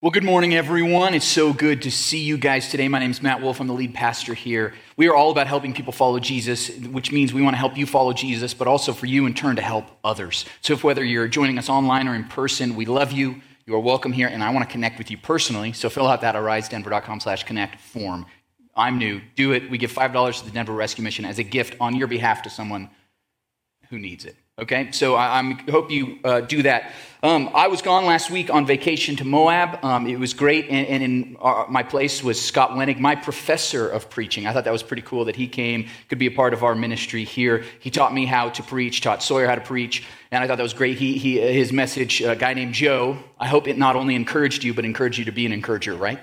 Well, good morning, everyone. It's so good to see you guys today. My name is Matt Wolf. I'm the lead pastor here. We are all about helping people follow Jesus, which means we want to help you follow Jesus, but also for you in turn to help others. So if whether you're joining us online or in person, we love you. You are welcome here, and I want to connect with you personally. So fill out that AriseDenver.com/connect form. I'm new. Do it. We give $5 to the Denver Rescue Mission as a gift on your behalf to someone who needs it. Okay, so I hope you do that. I was gone last week on vacation to Moab. It was great, and in my place was Scott Wenig, my professor of preaching. I thought that was pretty cool that he came, could be a part of our ministry here. He taught me how to preach, taught Sawyer how to preach, and I thought that was great. His message, a guy named Joe, I hope it not only encouraged you, but encouraged you to be an encourager, right?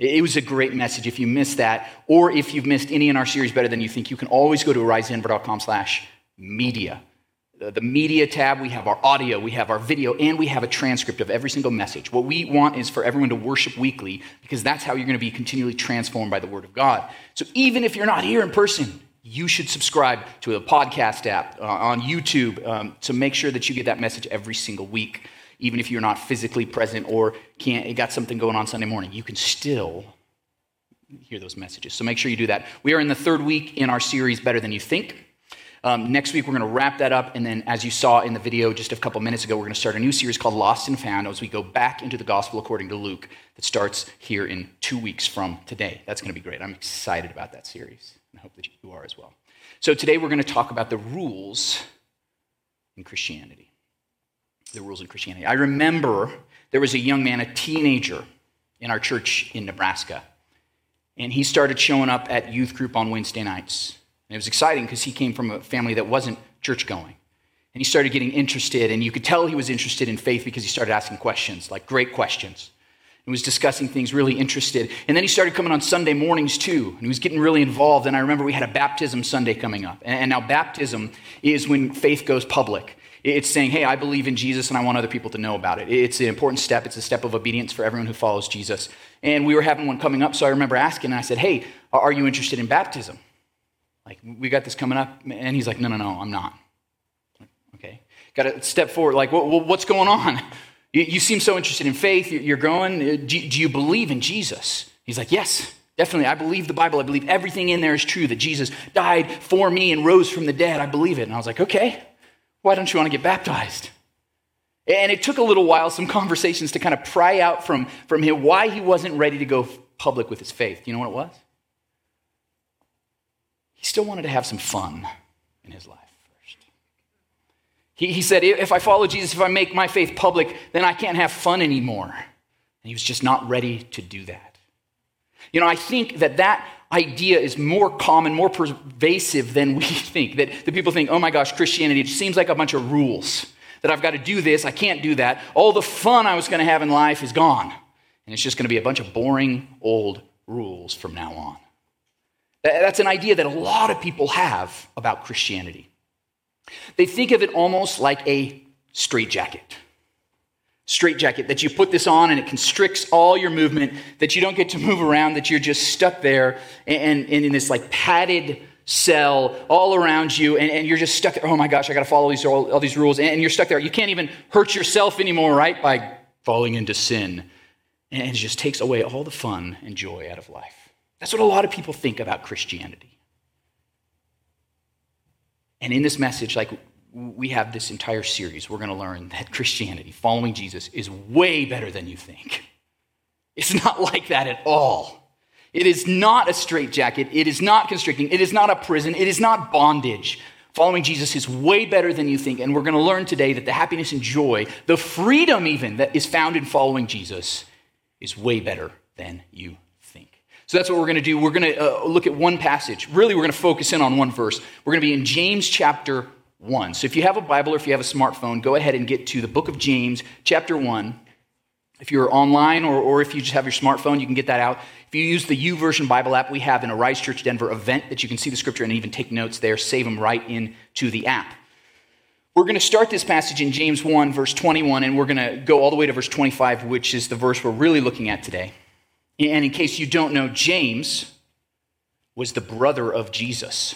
It was a great message. If you missed that, or if you've missed any in our series better than you think, you can always go to AriseDenver.com/media. The media tab, we have our audio, we have our video, and we have a transcript of every single message. What we want is for everyone to worship weekly, because that's how you're going to be continually transformed by the Word of God. So even if you're not here in person, you should subscribe to a podcast app on YouTube to make sure that you get that message every single week. Even if you're not physically present or got something going on Sunday morning, you can still hear those messages. So make sure you do that. We are in the third week in our series, Better Than You Think. Next week, we're going to wrap that up, and then as you saw in the video just a couple minutes ago, we're going to start a new series called Lost and Found as we go back into the gospel according to Luke that starts here in 2 weeks from today. That's going to be great. I'm excited about that series, and I hope that you are as well. So today, we're going to talk about the rules in Christianity. The rules in Christianity. I remember there was a young man, a teenager, in our church in Nebraska, and he started showing up at youth group on Wednesday nights. And it was exciting because he came from a family that wasn't church-going. And he started getting interested, and you could tell he was interested in faith because he started asking questions, like great questions. He was discussing things, really interested. And then he started coming on Sunday mornings, too, and he was getting really involved. And I remember we had a baptism Sunday coming up. And now baptism is when faith goes public. It's saying, hey, I believe in Jesus, and I want other people to know about it. It's an important step. It's a step of obedience for everyone who follows Jesus. And we were having one coming up, so I remember asking, and I said, hey, are you interested in baptism? Like, we got this coming up, and he's like, no, I'm not. Okay, got to step forward, like, what's going on? You seem so interested in faith, you're growing, do you believe in Jesus? He's like, yes, definitely, I believe the Bible, I believe everything in there is true, that Jesus died for me and rose from the dead, I believe it. And I was like, okay, why don't you want to get baptized? And it took a little while, some conversations to kind of pry out from him why he wasn't ready to go public with his faith. Do you know what it was? He still wanted to have some fun in his life first. He said, if I follow Jesus, if I make my faith public, then I can't have fun anymore. And he was just not ready to do that. You know, I think that idea is more common, more pervasive than we think. That the people think, oh my gosh, Christianity, it seems like a bunch of rules. That I've got to do this, I can't do that. All the fun I was going to have in life is gone. And it's just going to be a bunch of boring old rules from now on. That's an idea that a lot of people have about Christianity. They think of it almost like a straitjacket. Straitjacket, that you put this on and it constricts all your movement, that you don't get to move around, that you're just stuck there and in this like padded cell all around you, and you're just stuck there. Oh my gosh, I got to follow all these rules, and you're stuck there. You can't even hurt yourself anymore, right, by falling into sin. And it just takes away all the fun and joy out of life. That's what a lot of people think about Christianity. And in this message, like, we have this entire series, we're going to learn that Christianity, following Jesus, is way better than you think. It's not like that at all. It is not a straitjacket. It is not constricting. It is not a prison. It is not bondage. Following Jesus is way better than you think. And we're going to learn today that the happiness and joy, the freedom even, that is found in following Jesus is way better than you think. So that's what we're going to do. We're going to look at one passage. Really, we're going to focus in on one verse. We're going to be in James chapter 1. So if you have a Bible or if you have a smartphone, go ahead and get to the book of James chapter 1. If you're online or if you just have your smartphone, you can get that out. If you use the YouVersion Bible app, we have an Arise Church Denver event that you can see the scripture and even take notes there, save them right into the app. We're going to start this passage in James 1, verse 21, and we're going to go all the way to verse 25, which is the verse we're really looking at today. And in case you don't know, James was the brother of Jesus.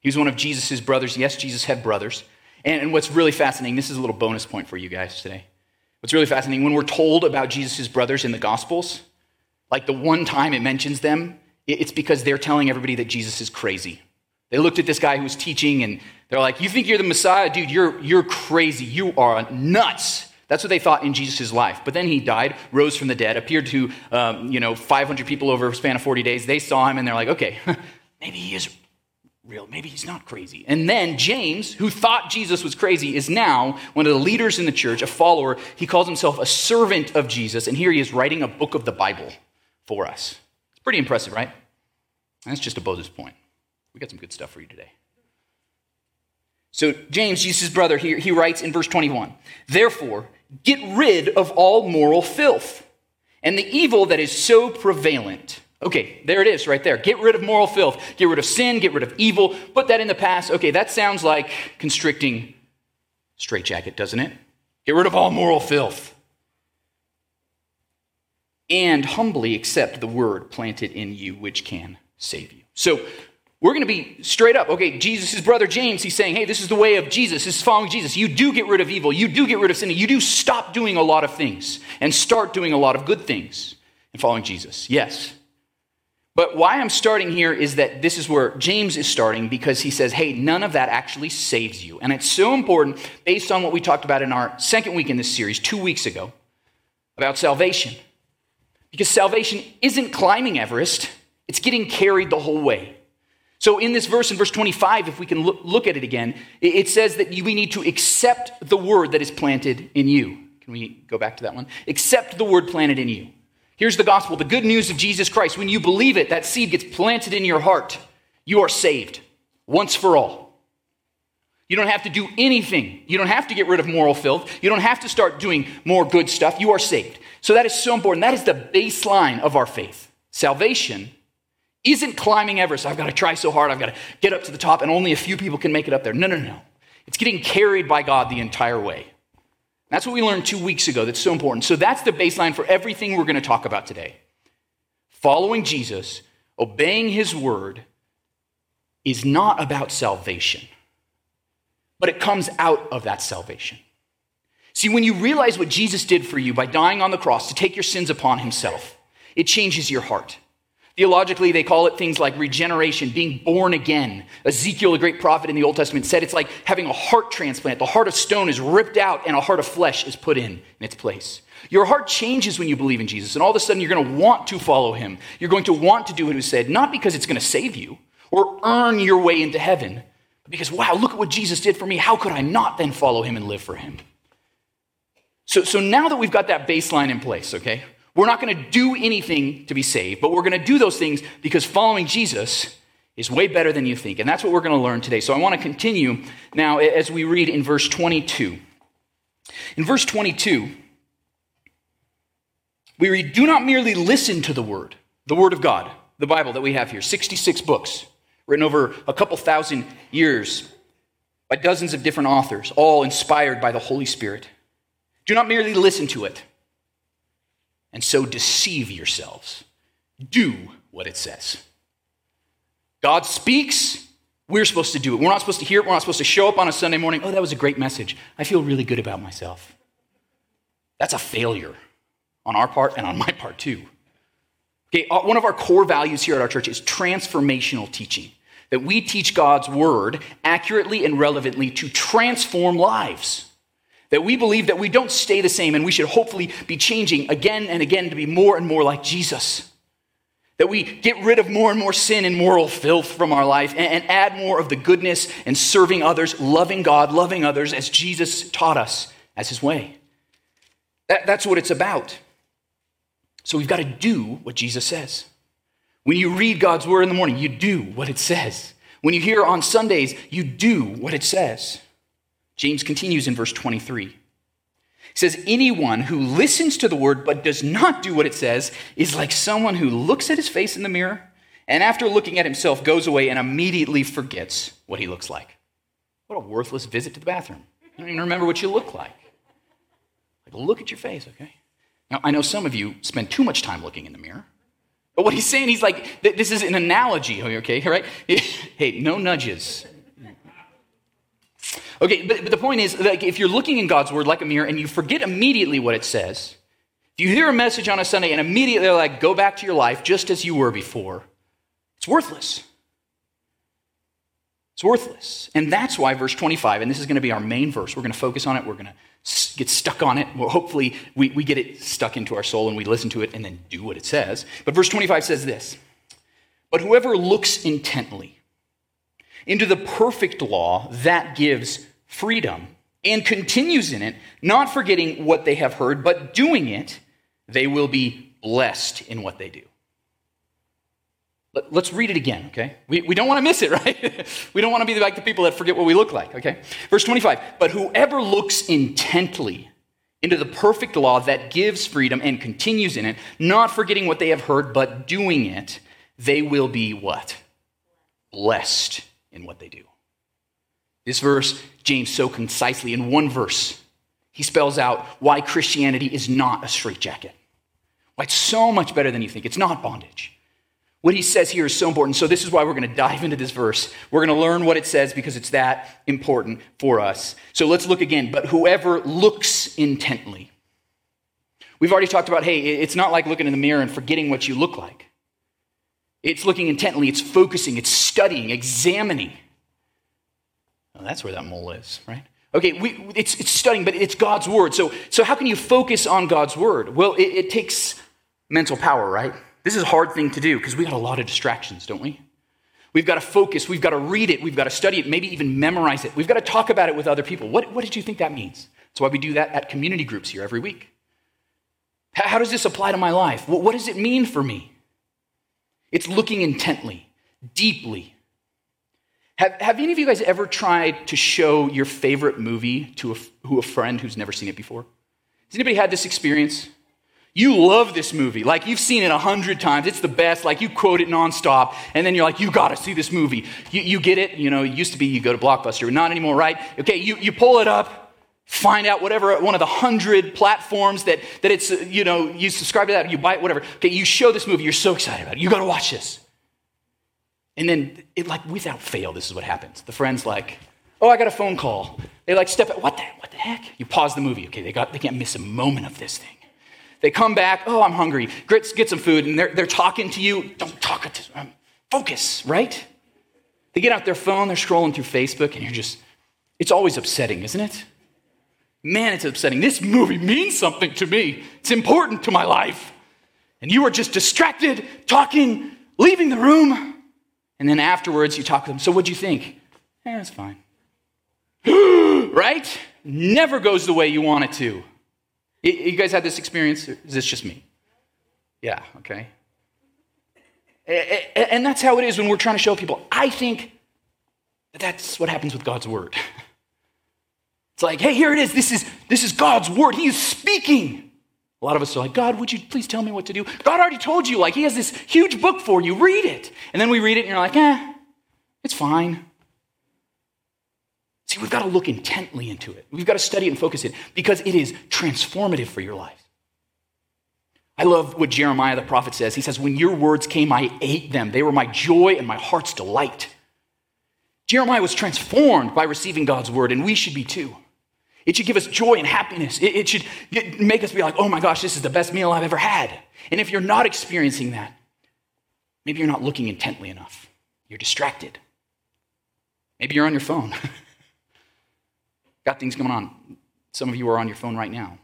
He was one of Jesus' brothers. Yes, Jesus had brothers. And what's really fascinating, this is a little bonus point for you guys today, What's really fascinating, when we're told about Jesus' brothers in the Gospels, like the one time it mentions them, it's because they're telling everybody that Jesus is crazy. They looked at this guy who was teaching and they're like, you think you're the Messiah? Dude, you're crazy. You are nuts. That's what they thought in Jesus' life. But then he died, rose from the dead, appeared to 500 people over a span of 40 days. They saw him and they're like, okay, maybe he is real. Maybe he's not crazy. And then James, who thought Jesus was crazy, is now one of the leaders in the church, a follower. He calls himself a servant of Jesus. And here he is writing a book of the Bible for us. It's pretty impressive, right? And that's just a bonus point. We got some good stuff for you today. So James, Jesus' brother, he writes in verse 21, therefore, get rid of all moral filth and the evil that is so prevalent. Okay, there it is right there. Get rid of moral filth. Get rid of sin. Get rid of evil. Put that in the past. Okay, that sounds like constricting straitjacket, doesn't it? Get rid of all moral filth. And humbly accept the word planted in you, which can save you. So we're going to be straight up. Okay, Jesus' brother James, he's saying, hey, this is the way of Jesus. This is following Jesus. You do get rid of evil. You do get rid of sin. You do stop doing a lot of things and start doing a lot of good things and following Jesus. Yes. But why I'm starting here is that this is where James is starting, because he says, hey, none of that actually saves you. And it's so important based on what we talked about in our second week in this series 2 weeks ago about salvation. Because salvation isn't climbing Everest, it's getting carried the whole way. So in this verse, in verse 25, if we can look at it again, it says that we need to accept the word that is planted in you. Can we go back to that one? Accept the word planted in you. Here's the gospel, the good news of Jesus Christ. When you believe it, that seed gets planted in your heart. You are saved once for all. You don't have to do anything. You don't have to get rid of moral filth. You don't have to start doing more good stuff. You are saved. So that is so important. That is the baseline of our faith. Salvation isn't climbing Everest. I've got to try so hard. I've got to get up to the top, and only a few people can make it up there. No. It's getting carried by God the entire way. That's what we learned 2 weeks ago that's so important. So that's the baseline for everything we're going to talk about today. Following Jesus, obeying his word, is not about salvation, but it comes out of that salvation. See, when you realize what Jesus did for you by dying on the cross to take your sins upon himself, it changes your heart. Theologically, they call it things like regeneration, being born again. Ezekiel, the great prophet in the Old Testament, said it's like having a heart transplant. The heart of stone is ripped out and a heart of flesh is put in its place. Your heart changes when you believe in Jesus, and all of a sudden you're going to want to follow him. You're going to want to do what he said, not because it's going to save you or earn your way into heaven, but because, wow, look at what Jesus did for me. How could I not then follow him and live for him? So now that we've got that baseline in place, okay? We're not going to do anything to be saved, but we're going to do those things because following Jesus is way better than you think. And that's what we're going to learn today. So I want to continue now as we read in verse 22. In verse 22, we read, do not merely listen to the word of God, the Bible that we have here, 66 books written over a couple thousand years by dozens of different authors, all inspired by the Holy Spirit. Do not merely listen to it and so deceive yourselves. Do what it says. God speaks, we're supposed to do it. We're not supposed to hear it. We're not supposed to show up on a Sunday morning, oh, that was a great message. I feel really good about myself. That's a failure on our part and on my part too. Okay, one of our core values here at our church is transformational teaching, that we teach God's word accurately and relevantly to transform lives. That we believe that we don't stay the same and we should hopefully be changing again and again to be more and more like Jesus. That we get rid of more and more sin and moral filth from our life and add more of the goodness and serving others, loving God, loving others as Jesus taught us as his way. That's what it's about. So we've got to do what Jesus says. When you read God's word in the morning, you do what it says. When you hear on Sundays, you do what it says. James continues in verse 23. He says, anyone who listens to the word but does not do what it says is like someone who looks at his face in the mirror and after looking at himself goes away and immediately forgets what he looks like. What a worthless visit to the bathroom. You don't even remember what you look like. Like, look at your face, okay? Now, I know some of you spend too much time looking in the mirror. But what he's saying, he's like, this is an analogy, okay, right? Hey, no nudges. Okay, but the point is, like, if you're looking in God's word like a mirror and you forget immediately what it says, if you hear a message on a Sunday and immediately they're like, go back to your life just as you were before, it's worthless. It's worthless. And that's why verse 25, and this is going to be our main verse. We're going to focus on it. We're going to get stuck on it. Well, hopefully we get it stuck into our soul and we listen to it and then do what it says. But verse 25 says this, but whoever looks intently into the perfect law that gives freedom and continues in it, not forgetting what they have heard, but doing it, they will be blessed in what they do. Let's read it again, okay? We don't want to miss it, right? We don't want to be like the people that forget what we look like, okay? Verse 25, but whoever looks intently into the perfect law that gives freedom and continues in it, not forgetting what they have heard, but doing it, they will be what? Blessed in what they do. This verse, James so concisely, in one verse, he spells out why Christianity is not a straitjacket. Why it's so much better than you think. It's not bondage. What he says here is so important. So this is why we're going to dive into this verse. We're going to learn what it says because it's that important for us. So let's look again. But whoever looks intently. We've already talked about, hey, it's not like looking in the mirror and forgetting what you look like. It's looking intently. It's focusing. It's studying, examining. Well, that's where that mole is, right? Okay, it's studying, but it's God's word. So how can you focus on God's word? Well, it takes mental power, right? This is a hard thing to do because we got a lot of distractions, don't we? We've got to focus. We've got to read it. We've got to study it, maybe even memorize it. We've got to talk about it with other people. What did you think that means? That's why we do that at community groups here every week. How does this apply to my life? What does it mean for me? It's looking intently, deeply. Have any of you guys ever tried to show your favorite movie to a friend who's never seen it before? Has anybody had this experience? You love this movie. Like, you've seen it 100 times. It's the best. Like, you quote it nonstop. And then you're like, you got to see this movie. You get it. You know, it used to be you go to Blockbuster. Not anymore, right? Okay, you pull it up, find out whatever, one of the 100 platforms that it's, you know, you subscribe to that, you buy it, whatever. Okay, you show this movie. You're so excited about it. You got to watch this. And then, without fail, this is what happens. The friend's like, oh, I got a phone call. They, step out. What the heck? You pause the movie. Okay, they can't miss a moment of this thing. They come back, oh, I'm hungry. Get some food, and they're talking to you. Don't talk to them. Focus, right? They get out their phone, they're scrolling through Facebook, and it's always upsetting, isn't it? Man, it's upsetting. This movie means something to me. It's important to my life. And you are just distracted, talking, leaving the room, and then afterwards you talk to them. So what'd you think? It's fine. Right? Never goes the way you want it to. You guys had this experience? Is this just me? Yeah, okay. And that's how it is when we're trying to show people. I think that's what happens with God's word. It's like, hey, here it is. This is God's word. He is speaking. A lot of us are like, God, would you please tell me what to do? God already told you. He has this huge book for you. Read it. And then we read it, and you're like, it's fine. See, we've got to look intently into it. We've got to study it and focus it because it is transformative for your life. I love what Jeremiah the prophet says. He says, when your words came, I ate them. They were my joy and my heart's delight. Jeremiah was transformed by receiving God's word, and we should be too. It should give us joy and happiness. It should make us be like, oh my gosh, this is the best meal I've ever had. And if you're not experiencing that, maybe you're not looking intently enough. You're distracted. Maybe you're on your phone. Got things going on. Some of you are on your phone right now,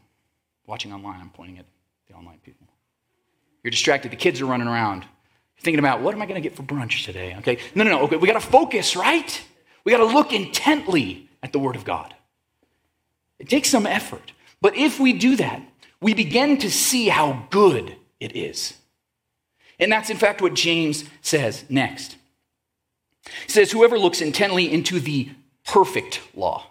watching online. I'm pointing at the online people. You're distracted. The kids are running around. You're thinking about, what am I going to get for brunch today? Okay, no. Okay, we got to focus, right? We got to look intently at the Word of God. It takes some effort. But if we do that, we begin to see how good it is. And that's, in fact, what James says next. He says, whoever looks intently into the perfect law.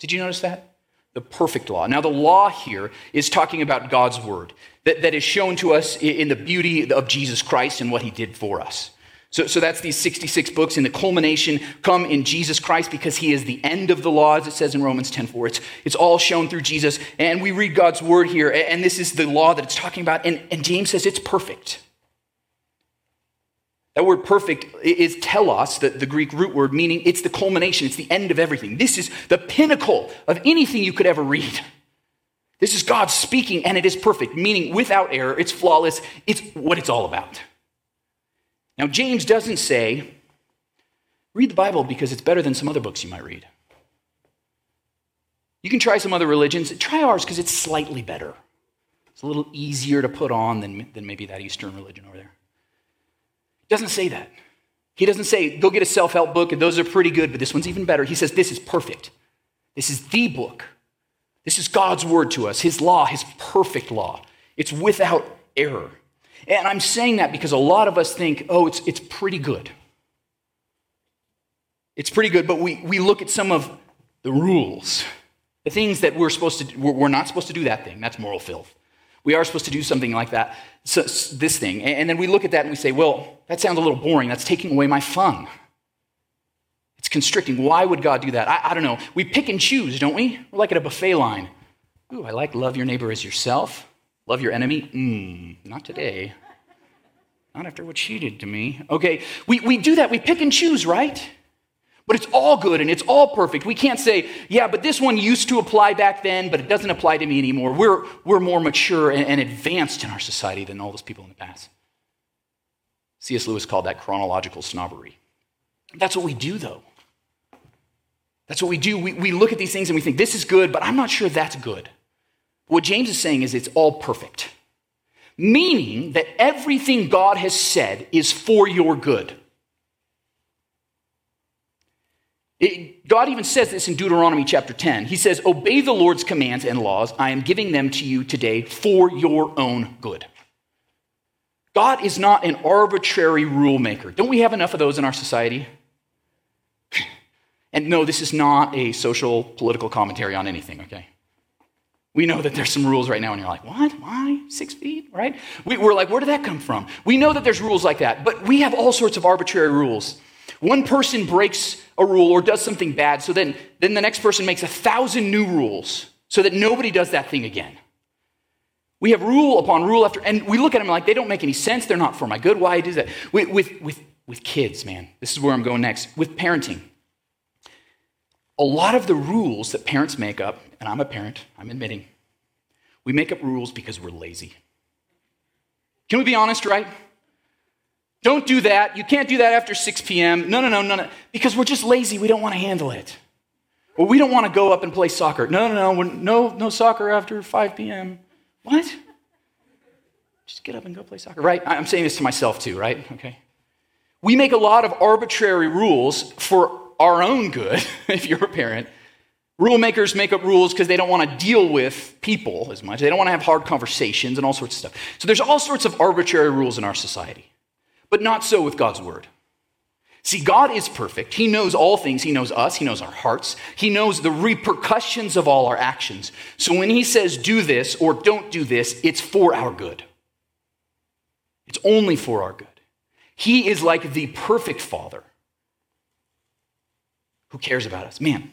Did you notice that? The perfect law. Now, the law here is talking about God's word that is shown to us in the beauty of Jesus Christ and what he did for us. So that's these 66 books, and the culmination come in Jesus Christ because he is the end of the law, as it says in Romans 10:4. It's all shown through Jesus, and we read God's word here, and this is the law that it's talking about, and James says it's perfect. That word perfect is telos, the Greek root word, meaning it's the culmination, it's the end of everything. This is the pinnacle of anything you could ever read. This is God speaking, and it is perfect, meaning without error, it's flawless, it's what it's all about. Now, James doesn't say, read the Bible because it's better than some other books you might read. You can try some other religions. Try ours because it's slightly better. It's a little easier to put on than maybe that Eastern religion over there. He doesn't say that. He doesn't say, go get a self-help book, and those are pretty good, but this one's even better. He says, this is perfect. This is the book. This is God's word to us, his law, his perfect law. It's without error. And I'm saying that because a lot of us think, oh, it's pretty good. It's pretty good, but we look at some of the rules, the things that we're not supposed to do that thing. That's moral filth. We are supposed to do something like that, so, this thing. And then we look at that and we say, well, that sounds a little boring. That's taking away my fun. It's constricting. Why would God do that? I don't know. We pick and choose, don't we? We're like at a buffet line. Ooh, I like love your neighbor as yourself. Love your enemy? Not today. Not after what she did to me. Okay, we do that. We pick and choose, right? But it's all good and it's all perfect. We can't say, yeah, but this one used to apply back then, but it doesn't apply to me anymore. We're more mature and advanced in our society than all those people in the past. C.S. Lewis called that chronological snobbery. That's what we do, though. That's what we do. We look at these things and we think, this is good, but I'm not sure that's good. What James is saying is it's all perfect, meaning that everything God has said is for your good. God even says this in Deuteronomy chapter 10. He says, obey the Lord's commands and laws. I am giving them to you today for your own good. God is not an arbitrary rule maker. Don't we have enough of those in our society? And no, this is not a social, political commentary on anything, okay? We know that there's some rules right now, and you're like, what? Why? 6 feet, right? We're like, where did that come from? We know that there's rules like that, but we have all sorts of arbitrary rules. One person breaks a rule or does something bad, so then the next person makes 1,000 new rules so that nobody does that thing again. We have rule upon rule after, and we look at them like, they don't make any sense, they're not for my good, why do that? With kids, man, this is where I'm going next. With parenting. A lot of the rules that parents make up, and I'm a parent, I'm admitting, we make up rules because we're lazy. Can we be honest, right? Don't do that. You can't do that after 6 p.m. No. Because we're just lazy. We don't want to handle it. Or we don't want to go up and play soccer. No soccer after 5 p.m. What? Just get up and go play soccer, right? I'm saying this to myself too, right? Okay. We make a lot of arbitrary rules for our own good, if you're a parent. Rule makers make up rules because they don't want to deal with people as much. They don't want to have hard conversations and all sorts of stuff. So there's all sorts of arbitrary rules in our society, but not so with God's word. See, God is perfect. He knows all things. He knows us. He knows our hearts. He knows the repercussions of all our actions. So when he says do this or don't do this, it's for our good. It's only for our good. He is like the perfect father who cares about us. Man,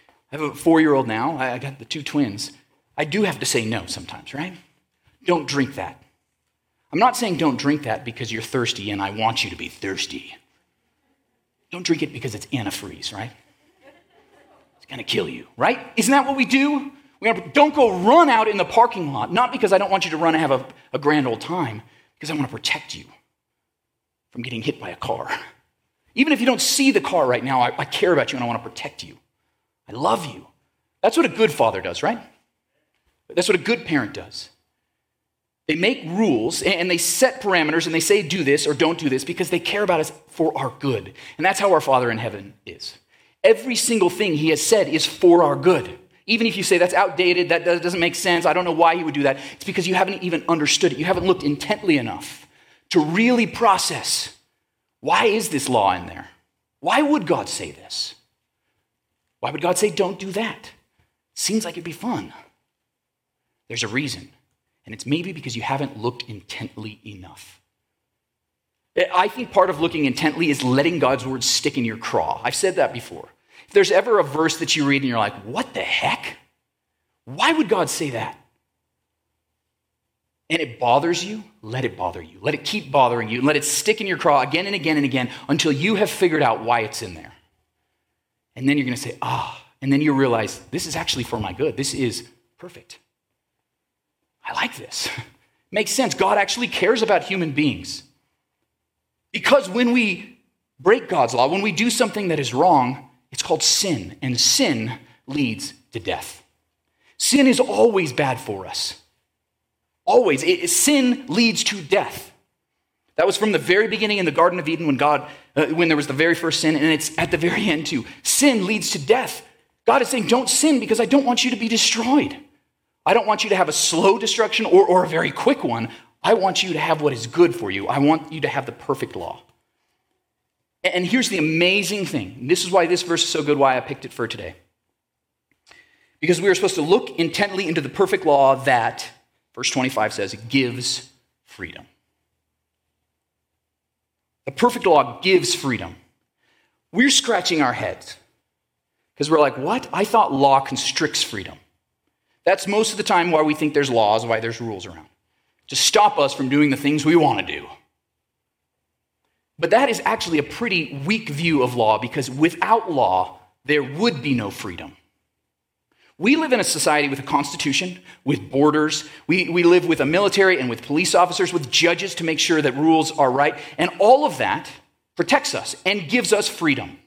I have a 4-year-old now. I got the 2 twins. I do have to say no sometimes, right? Don't drink that. I'm not saying don't drink that because you're thirsty and I want you to be thirsty. Don't drink it because it's antifreeze, right? It's going to kill you, right? Isn't that what we do? Don't go run out in the parking lot, not because I don't want you to run and have a grand old time, because I want to protect you from getting hit by a car. Even if you don't see the car right now, I care about you and I want to protect you. I love you. That's what a good father does, right? That's what a good parent does. They make rules and they set parameters and they say do this or don't do this because they care about us for our good. And that's how our Father in heaven is. Every single thing he has said is for our good. Even if you say that's outdated, that doesn't make sense, I don't know why he would do that, it's because you haven't even understood it. You haven't looked intently enough to really process, why is this law in there? Why would God say this? Why would God say don't do that? Seems like it'd be fun. There's a reason. And it's maybe because you haven't looked intently enough. I think part of looking intently is letting God's word stick in your craw. I've said that before. If there's ever a verse that you read and you're like, what the heck? Why would God say that? and it bothers you, let it bother you. Let it keep bothering you. And let it stick in your craw again and again and again until you have figured out why it's in there. And then you're going to say, ah. And then you realize, this is actually for my good. This is perfect. I like this. Makes sense. God actually cares about human beings. Because when we break God's law, when we do something that is wrong, it's called sin. And sin leads to death. Sin is always bad for us. Always. Sin leads to death. That was from the very beginning in the Garden of Eden when there was the very first sin, and it's at the very end too. Sin leads to death. God is saying, don't sin because I don't want you to be destroyed. I don't want you to have a slow destruction or a very quick one. I want you to have what is good for you. I want you to have the perfect law. And here's the amazing thing. This is why this verse is so good, why I picked it for today. Because we are supposed to look intently into the perfect law that, verse 25 says, gives freedom. The perfect law gives freedom. We're scratching our heads because we're like, what? I thought law constricts freedom. That's most of the time why we think there's laws, why there's rules around. To stop us from doing the things we want to do. But that is actually a pretty weak view of law, because without law, there would be no freedom. We live in a society with a constitution, with borders. We live with a military and with police officers, with judges to make sure that rules are right. And all of that protects us and gives us freedom.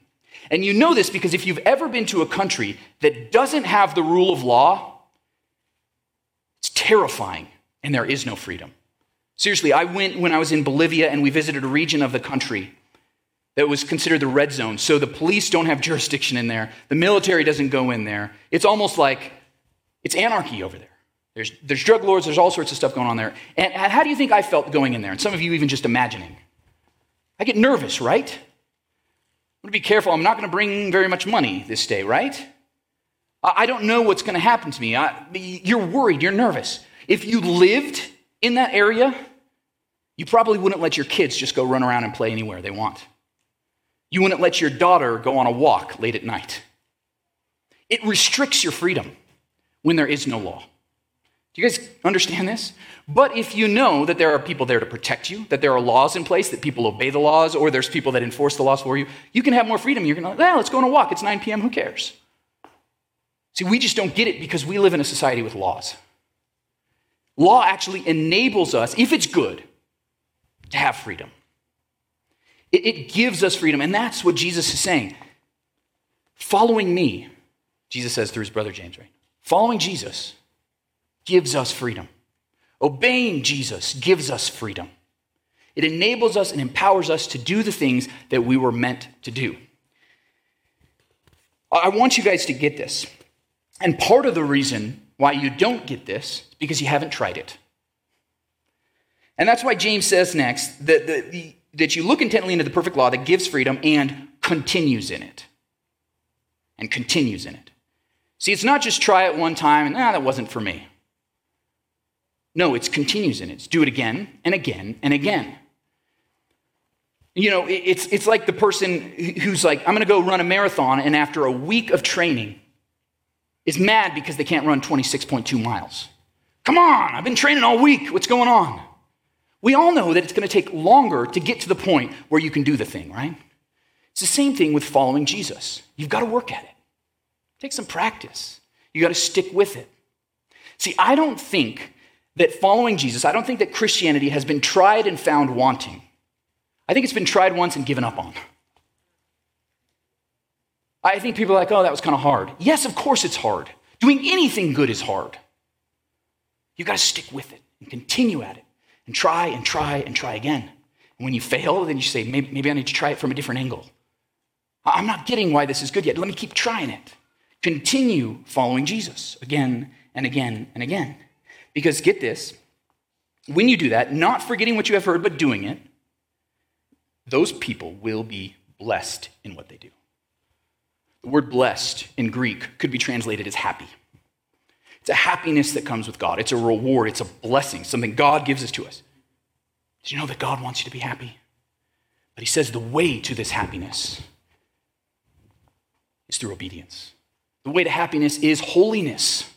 And you know this because if you've ever been to a country that doesn't have the rule of law, it's terrifying and there is no freedom. Seriously, I went when I was in Bolivia, and we visited a region of the country that was considered the red zone. So the police don't have jurisdiction in there. The military doesn't go in there. It's almost like it's anarchy over there. There's drug lords. There's all sorts of stuff going on there. And how do you think I felt going in there? And some of you even just imagining. I get nervous, right? I'm going to be careful. I'm not going to bring very much money this day, right? I don't know what's going to happen to me. You're worried. You're nervous. If you lived in that area, you probably wouldn't let your kids just go run around and play anywhere they want. You wouldn't let your daughter go on a walk late at night. It restricts your freedom when there is no law. Do you guys understand this? But if you know that there are people there to protect you, that there are laws in place, that people obey the laws, or there's people that enforce the laws for you, you can have more freedom. You're going to, let's go on a walk. It's 9 p.m. Who cares? See, we just don't get it because we live in a society with laws. Law actually enables us, if it's good, to have freedom. It gives us freedom, and that's what Jesus is saying. Following me, Jesus says through his brother James, right? Following Jesus gives us freedom. Obeying Jesus gives us freedom. It enables us and empowers us to do the things that we were meant to do. I want you guys to get this. And part of the reason why you don't get this is because you haven't tried it. And that's why James says next that that you look intently into the perfect law that gives freedom and continues in it. And continues in it. See, it's not just try it one time and, that wasn't for me. No, it's continues in it. It's do it again and again and again. You know, it's like the person who's like, I'm going to go run a marathon, and after a week of training is mad because they can't run 26.2 miles. Come on, I've been training all week. What's going on? We all know that it's going to take longer to get to the point where you can do the thing, right? It's the same thing with following Jesus. You've got to work at it. Take some practice. You've got to stick with it. See, I don't think that following Jesus, I don't think that Christianity has been tried and found wanting. I think it's been tried once and given up on. I think people are like, that was kind of hard. Yes, of course it's hard. Doing anything good is hard. You've got to stick with it and continue at it. And try and try and try again. And when you fail, then you say, maybe I need to try it from a different angle. I'm not getting why this is good yet. Let me keep trying it. Continue following Jesus again and again and again. Because get this, when you do that, not forgetting what you have heard, but doing it, those people will be blessed in what they do. The word blessed in Greek could be translated as happy. It's a happiness that comes with God. It's a reward. It's a blessing, something God gives us to us. Did you know that God wants you to be happy? But he says the way to this happiness is through obedience. The way to happiness is holiness.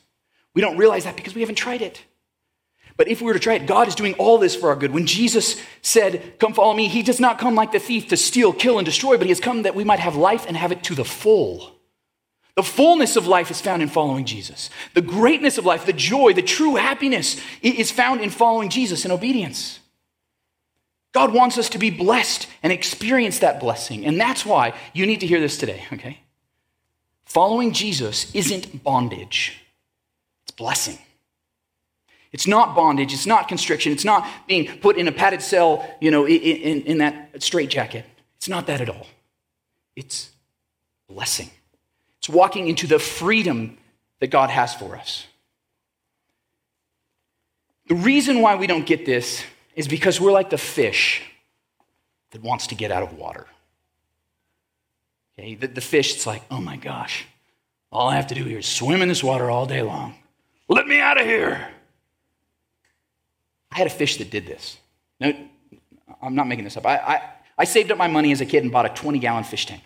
We don't realize that because we haven't tried it. But if we were to try it, God is doing all this for our good. When Jesus said, come follow me, he does not come like the thief to steal, kill, and destroy, but he has come that we might have life and have it to the full. The fullness of life is found in following Jesus. The greatness of life, the joy, the true happiness is found in following Jesus in obedience. God wants us to be blessed and experience that blessing. And that's why you need to hear this today, okay? Following Jesus isn't bondage. It's blessing. It's not bondage. It's not constriction. It's not being put in a padded cell, in that straitjacket. It's not that at all. It's blessing. It's walking into the freedom that God has for us. The reason why we don't get this is because we're like the fish that wants to get out of water. Okay, the fish, it's like, oh my gosh, all I have to do here is swim in this water all day long. Let me out of here. I had a fish that did this. No, I'm not making this up. I saved up my money as a kid and bought a 20-gallon fish tank.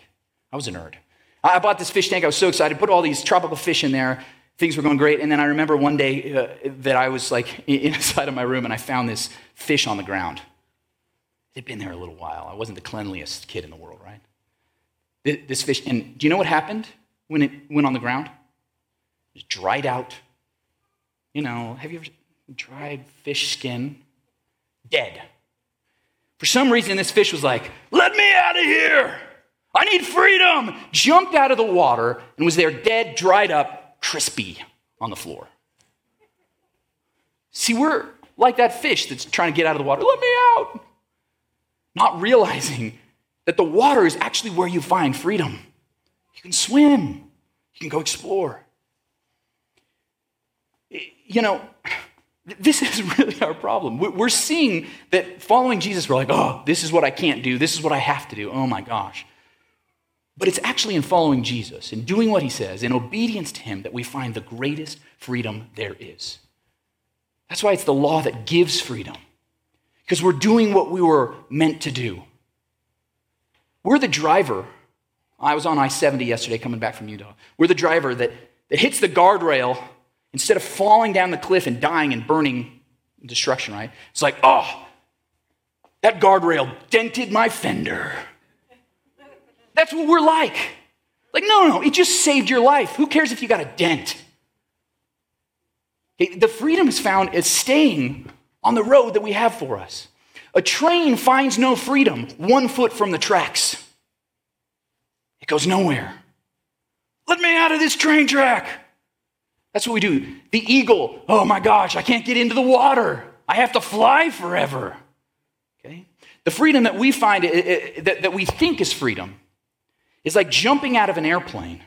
I was a nerd. I bought this fish tank. I was so excited. Put all these tropical fish in there. Things were going great. And then I remember one day that I was like inside of my room and I found this fish on the ground. It had been there a little while. I wasn't the cleanliest kid in the world, right? This fish. And do you know what happened when it went on the ground? It was dried out. Have you ever... dried fish skin, dead. For some reason, this fish was like, let me out of here. I need freedom. Jumped out of the water and was there dead, dried up, crispy on the floor. See, we're like that fish that's trying to get out of the water. Let me out. Not realizing that the water is actually where you find freedom. You can swim. You can go explore. This is really our problem. We're seeing that following Jesus, we're like, oh, this is what I can't do. This is what I have to do. Oh, my gosh. But it's actually in following Jesus, in doing what he says, in obedience to him, that we find the greatest freedom there is. That's why it's the law that gives freedom, because we're doing what we were meant to do. We're the driver. I was on I-70 yesterday coming back from Utah. We're the driver that hits the guardrail instead of falling down the cliff and dying and burning destruction, right? It's like, oh, that guardrail dented my fender. That's what we're like. Like, no, it just saved your life. Who cares if you got a dent? The freedom is found in staying on the road that we have for us. A train finds no freedom 1 foot from the tracks. It goes nowhere. Let me out of this train track. That's what we do. The eagle, oh my gosh, I can't get into the water. I have to fly forever. Okay? The freedom that we find, that we think is freedom, is like jumping out of an airplane.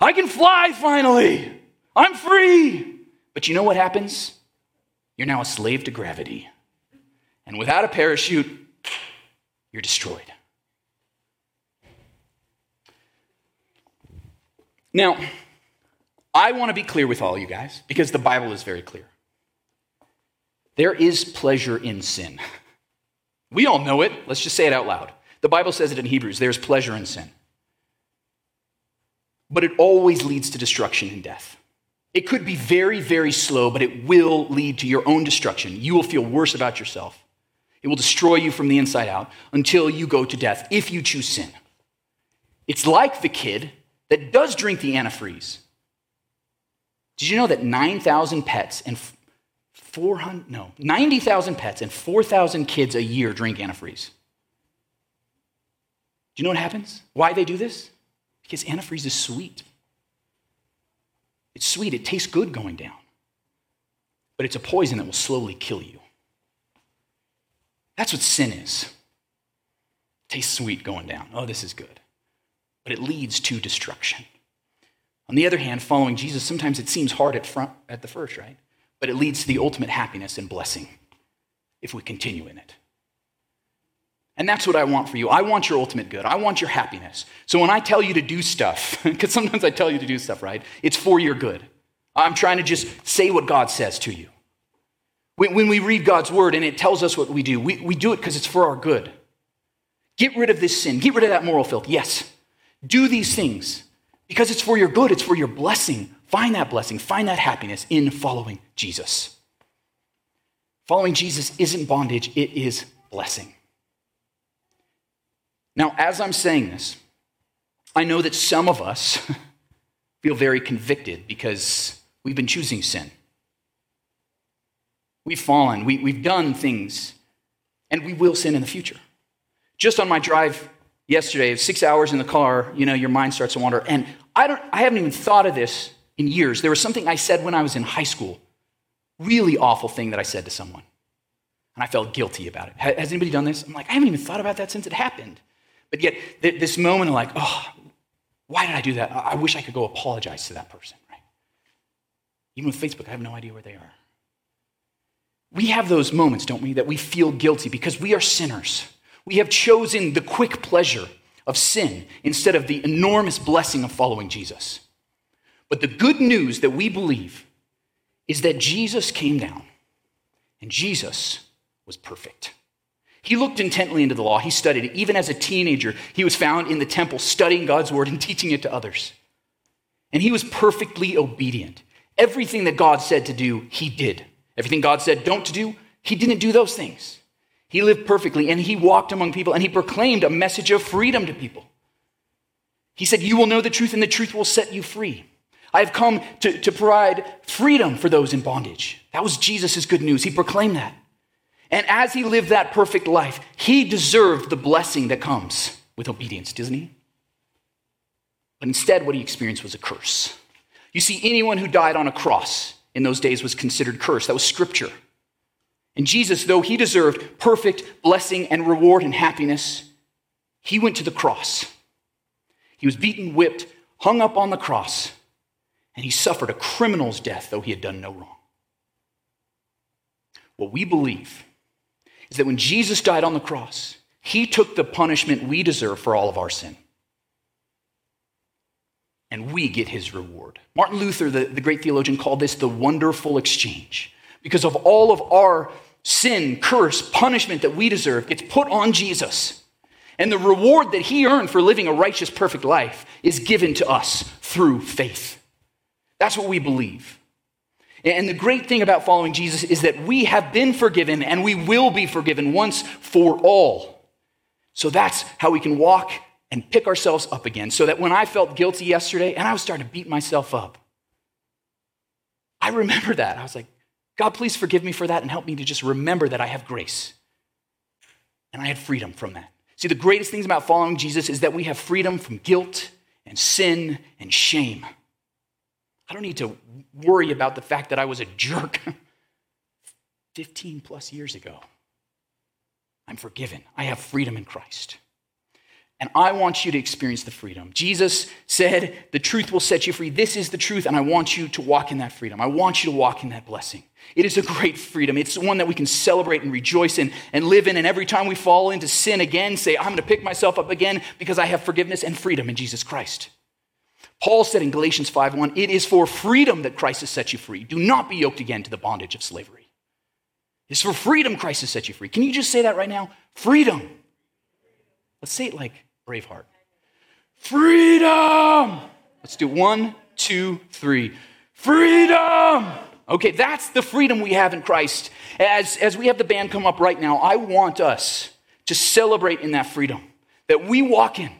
I can fly finally. I'm free. But you know what happens? You're now a slave to gravity. And without a parachute, you're destroyed. Now, I want to be clear with all you guys, because the Bible is very clear. There is pleasure in sin. We all know it. Let's just say it out loud. The Bible says it in Hebrews. There's pleasure in sin. But it always leads to destruction and death. It could be very, very slow, but it will lead to your own destruction. You will feel worse about yourself. It will destroy you from the inside out until you go to death, if you choose sin. It's like the kid that does drink the antifreeze. Did you know that 90,000 pets and 4,000 kids a year drink antifreeze? Do you know what happens? Why they do this? Because antifreeze is sweet. It's sweet. It tastes good going down. But it's a poison that will slowly kill you. That's what sin is. It tastes sweet going down. Oh, this is good. But it leads to destruction. On the other hand, following Jesus, sometimes it seems hard at the first, right? But it leads to the ultimate happiness and blessing if we continue in it. And that's what I want for you. I want your ultimate good. I want your happiness. So when I tell you to do stuff, because sometimes I tell you to do stuff, right? It's for your good. I'm trying to just say what God says to you. When we read God's word and it tells us what we do, we do it because it's for our good. Get rid of this sin. Get rid of that moral filth. Yes. Do these things. Because it's for your good, it's for your blessing. Find that blessing, find that happiness in following Jesus. Following Jesus isn't bondage, it is blessing. Now, as I'm saying this, I know that some of us feel very convicted because we've been choosing sin. We've fallen, we've done things, and we will sin in the future. Just on my drive yesterday, 6 hours in the car, you know, your mind starts to wander. And I haven't even thought of this in years. There was something I said when I was in high school, really awful thing that I said to someone. And I felt guilty about it. Has anybody done this? I'm like, I haven't even thought about that since it happened. But yet, this moment of like, oh, why did I do that? I wish I could go apologize to that person, right? Even with Facebook, I have no idea where they are. We have those moments, don't we, that we feel guilty because we are sinners. We have chosen the quick pleasure of sin instead of the enormous blessing of following Jesus. But the good news that we believe is that Jesus came down, and Jesus was perfect. He looked intently into the law. He studied it. Even as a teenager, he was found in the temple studying God's word and teaching it to others. And he was perfectly obedient. Everything that God said to do, he did. Everything God said don't to do, he didn't do those things. He lived perfectly, and he walked among people, and he proclaimed a message of freedom to people. He said, you will know the truth, and the truth will set you free. I have come to provide freedom for those in bondage. That was Jesus' good news. He proclaimed that. And as he lived that perfect life, he deserved the blessing that comes with obedience, doesn't he? But instead, what he experienced was a curse. You see, anyone who died on a cross in those days was considered cursed. That was scripture. And Jesus, though he deserved perfect blessing and reward and happiness, he went to the cross. He was beaten, whipped, hung up on the cross, and he suffered a criminal's death, though he had done no wrong. What we believe is that when Jesus died on the cross, he took the punishment we deserve for all of our sin. And we get his reward. Martin Luther, the great theologian, called this the wonderful exchange. Because of all of our sin, curse, punishment that we deserve gets put on Jesus. And the reward that he earned for living a righteous, perfect life is given to us through faith. That's what we believe. And the great thing about following Jesus is that we have been forgiven and we will be forgiven once for all. So that's how we can walk and pick ourselves up again. So that when I felt guilty yesterday and I was starting to beat myself up, I remember that. I was like, God, please forgive me for that and help me to just remember that I have grace. And I had freedom from that. See, the greatest things about following Jesus is that we have freedom from guilt and sin and shame. I don't need to worry about the fact that I was a jerk 15 plus years ago. I'm forgiven. I have freedom in Christ. And I want you to experience the freedom. Jesus said, the truth will set you free. This is the truth, and I want you to walk in that freedom. I want you to walk in that blessing. It is a great freedom. It's one that we can celebrate and rejoice in and live in. And every time we fall into sin again, say, I'm going to pick myself up again because I have forgiveness and freedom in Jesus Christ. Paul said in Galatians 5:1, it is for freedom that Christ has set you free. Do not be yoked again to the bondage of slavery. It's for freedom Christ has set you free. Can you just say that right now? Freedom. Let's say it like Braveheart. Freedom! Let's do 1, 2, 3. Freedom! Okay, that's the freedom we have in Christ. As we have the band come up right now, I want us to celebrate in that freedom that we walk in.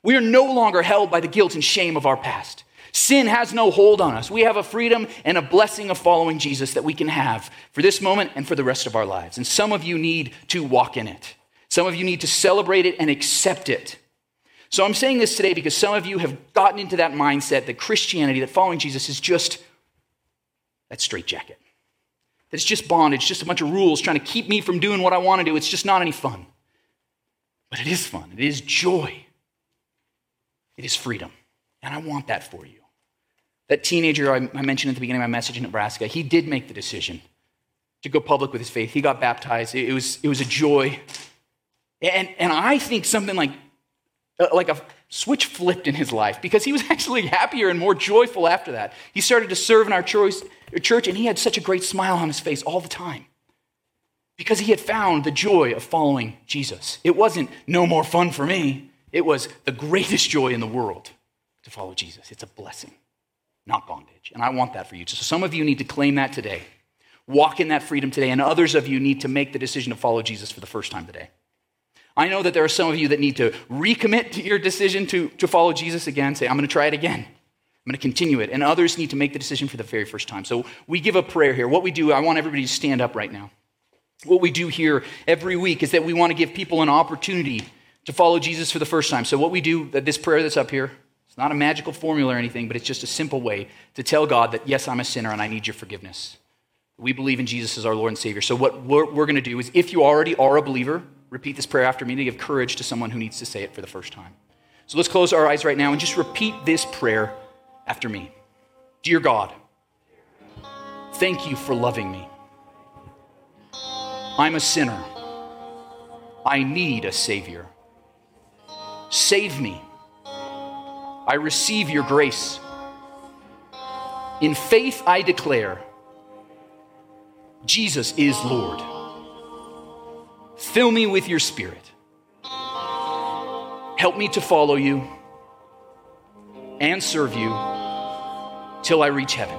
We are no longer held by the guilt and shame of our past. Sin has no hold on us. We have a freedom and a blessing of following Jesus that we can have for this moment and for the rest of our lives. And some of you need to walk in it. Some of you need to celebrate it and accept it. So I'm saying this today because some of you have gotten into that mindset that Christianity, that following Jesus is just that straitjacket. That it's just bondage, just a bunch of rules trying to keep me from doing what I want to do. It's just not any fun. But it is fun. It is joy. It is freedom, and I want that for you. That teenager I mentioned at the beginning of my message in Nebraska, he did make the decision to go public with his faith. He got baptized. It was a joy. And I think something like a switch flipped in his life because he was actually happier and more joyful after that. He started to serve in our church, and he had such a great smile on his face all the time because he had found the joy of following Jesus. It wasn't no more fun for me. It was the greatest joy in the world to follow Jesus. It's a blessing, not bondage. And I want that for you. So some of you need to claim that today. Walk in that freedom today, and others of you need to make the decision to follow Jesus for the first time today. I know that there are some of you that need to recommit to your decision to follow Jesus again, say, I'm going to try it again. I'm going to continue it. And others need to make the decision for the very first time. So we give a prayer here. What we do, I want everybody to stand up right now. What we do here every week is that we want to give people an opportunity to follow Jesus for the first time. So what we do, this prayer that's up here, it's not a magical formula or anything, but it's just a simple way to tell God that, yes, I'm a sinner and I need your forgiveness. We believe in Jesus as our Lord and Savior. So what we're going to do is, if you already are a believer, repeat this prayer after me to give courage to someone who needs to say it for the first time. So let's close our eyes right now and just repeat this prayer after me. Dear God, thank you for loving me. I'm a sinner. I need a Savior. Save me. I receive your grace. In faith, I declare, Jesus is Lord. Fill me with your Spirit. Help me to follow you and serve you till I reach heaven.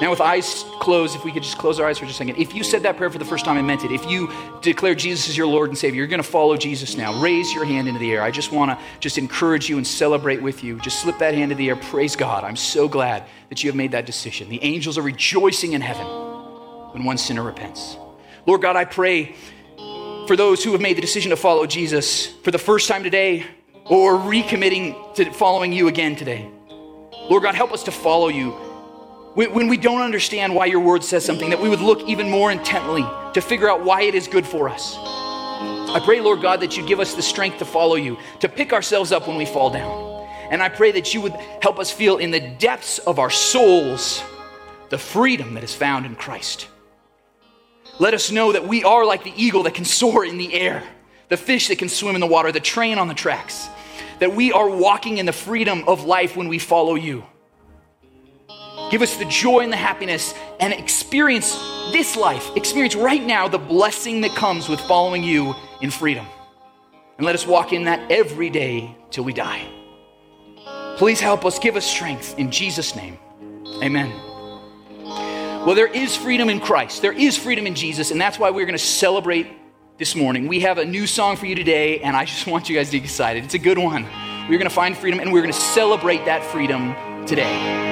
Now, with eyes closed, if we could just close our eyes for just a second. If you said that prayer for the first time and meant it, if you declare Jesus as your Lord and Savior, you're going to follow Jesus now. Raise your hand into the air. I just want to encourage you and celebrate with you. Just slip that hand into the air. Praise God. I'm so glad that you have made that decision. The angels are rejoicing in heaven when one sinner repents. Lord God, I pray for those who have made the decision to follow Jesus for the first time today or recommitting to following you again today. Lord God, help us to follow you. When we don't understand why your word says something, that we would look even more intently to figure out why it is good for us. I pray, Lord God, that you give us the strength to follow you, to pick ourselves up when we fall down. And I pray that you would help us feel in the depths of our souls the freedom that is found in Christ. Let us know that we are like the eagle that can soar in the air, the fish that can swim in the water, the train on the tracks, that we are walking in the freedom of life when we follow you. Give us the joy and the happiness and experience this life. Experience right now the blessing that comes with following you in freedom. And let us walk in that every day till we die. Please help us. Give us strength. In Jesus' name, amen. Well, there is freedom in Christ. There is freedom in Jesus, and that's why we're going to celebrate this morning. We have a new song for you today, and I just want you guys to get excited. It's a good one. We're going to find freedom, and we're going to celebrate that freedom today.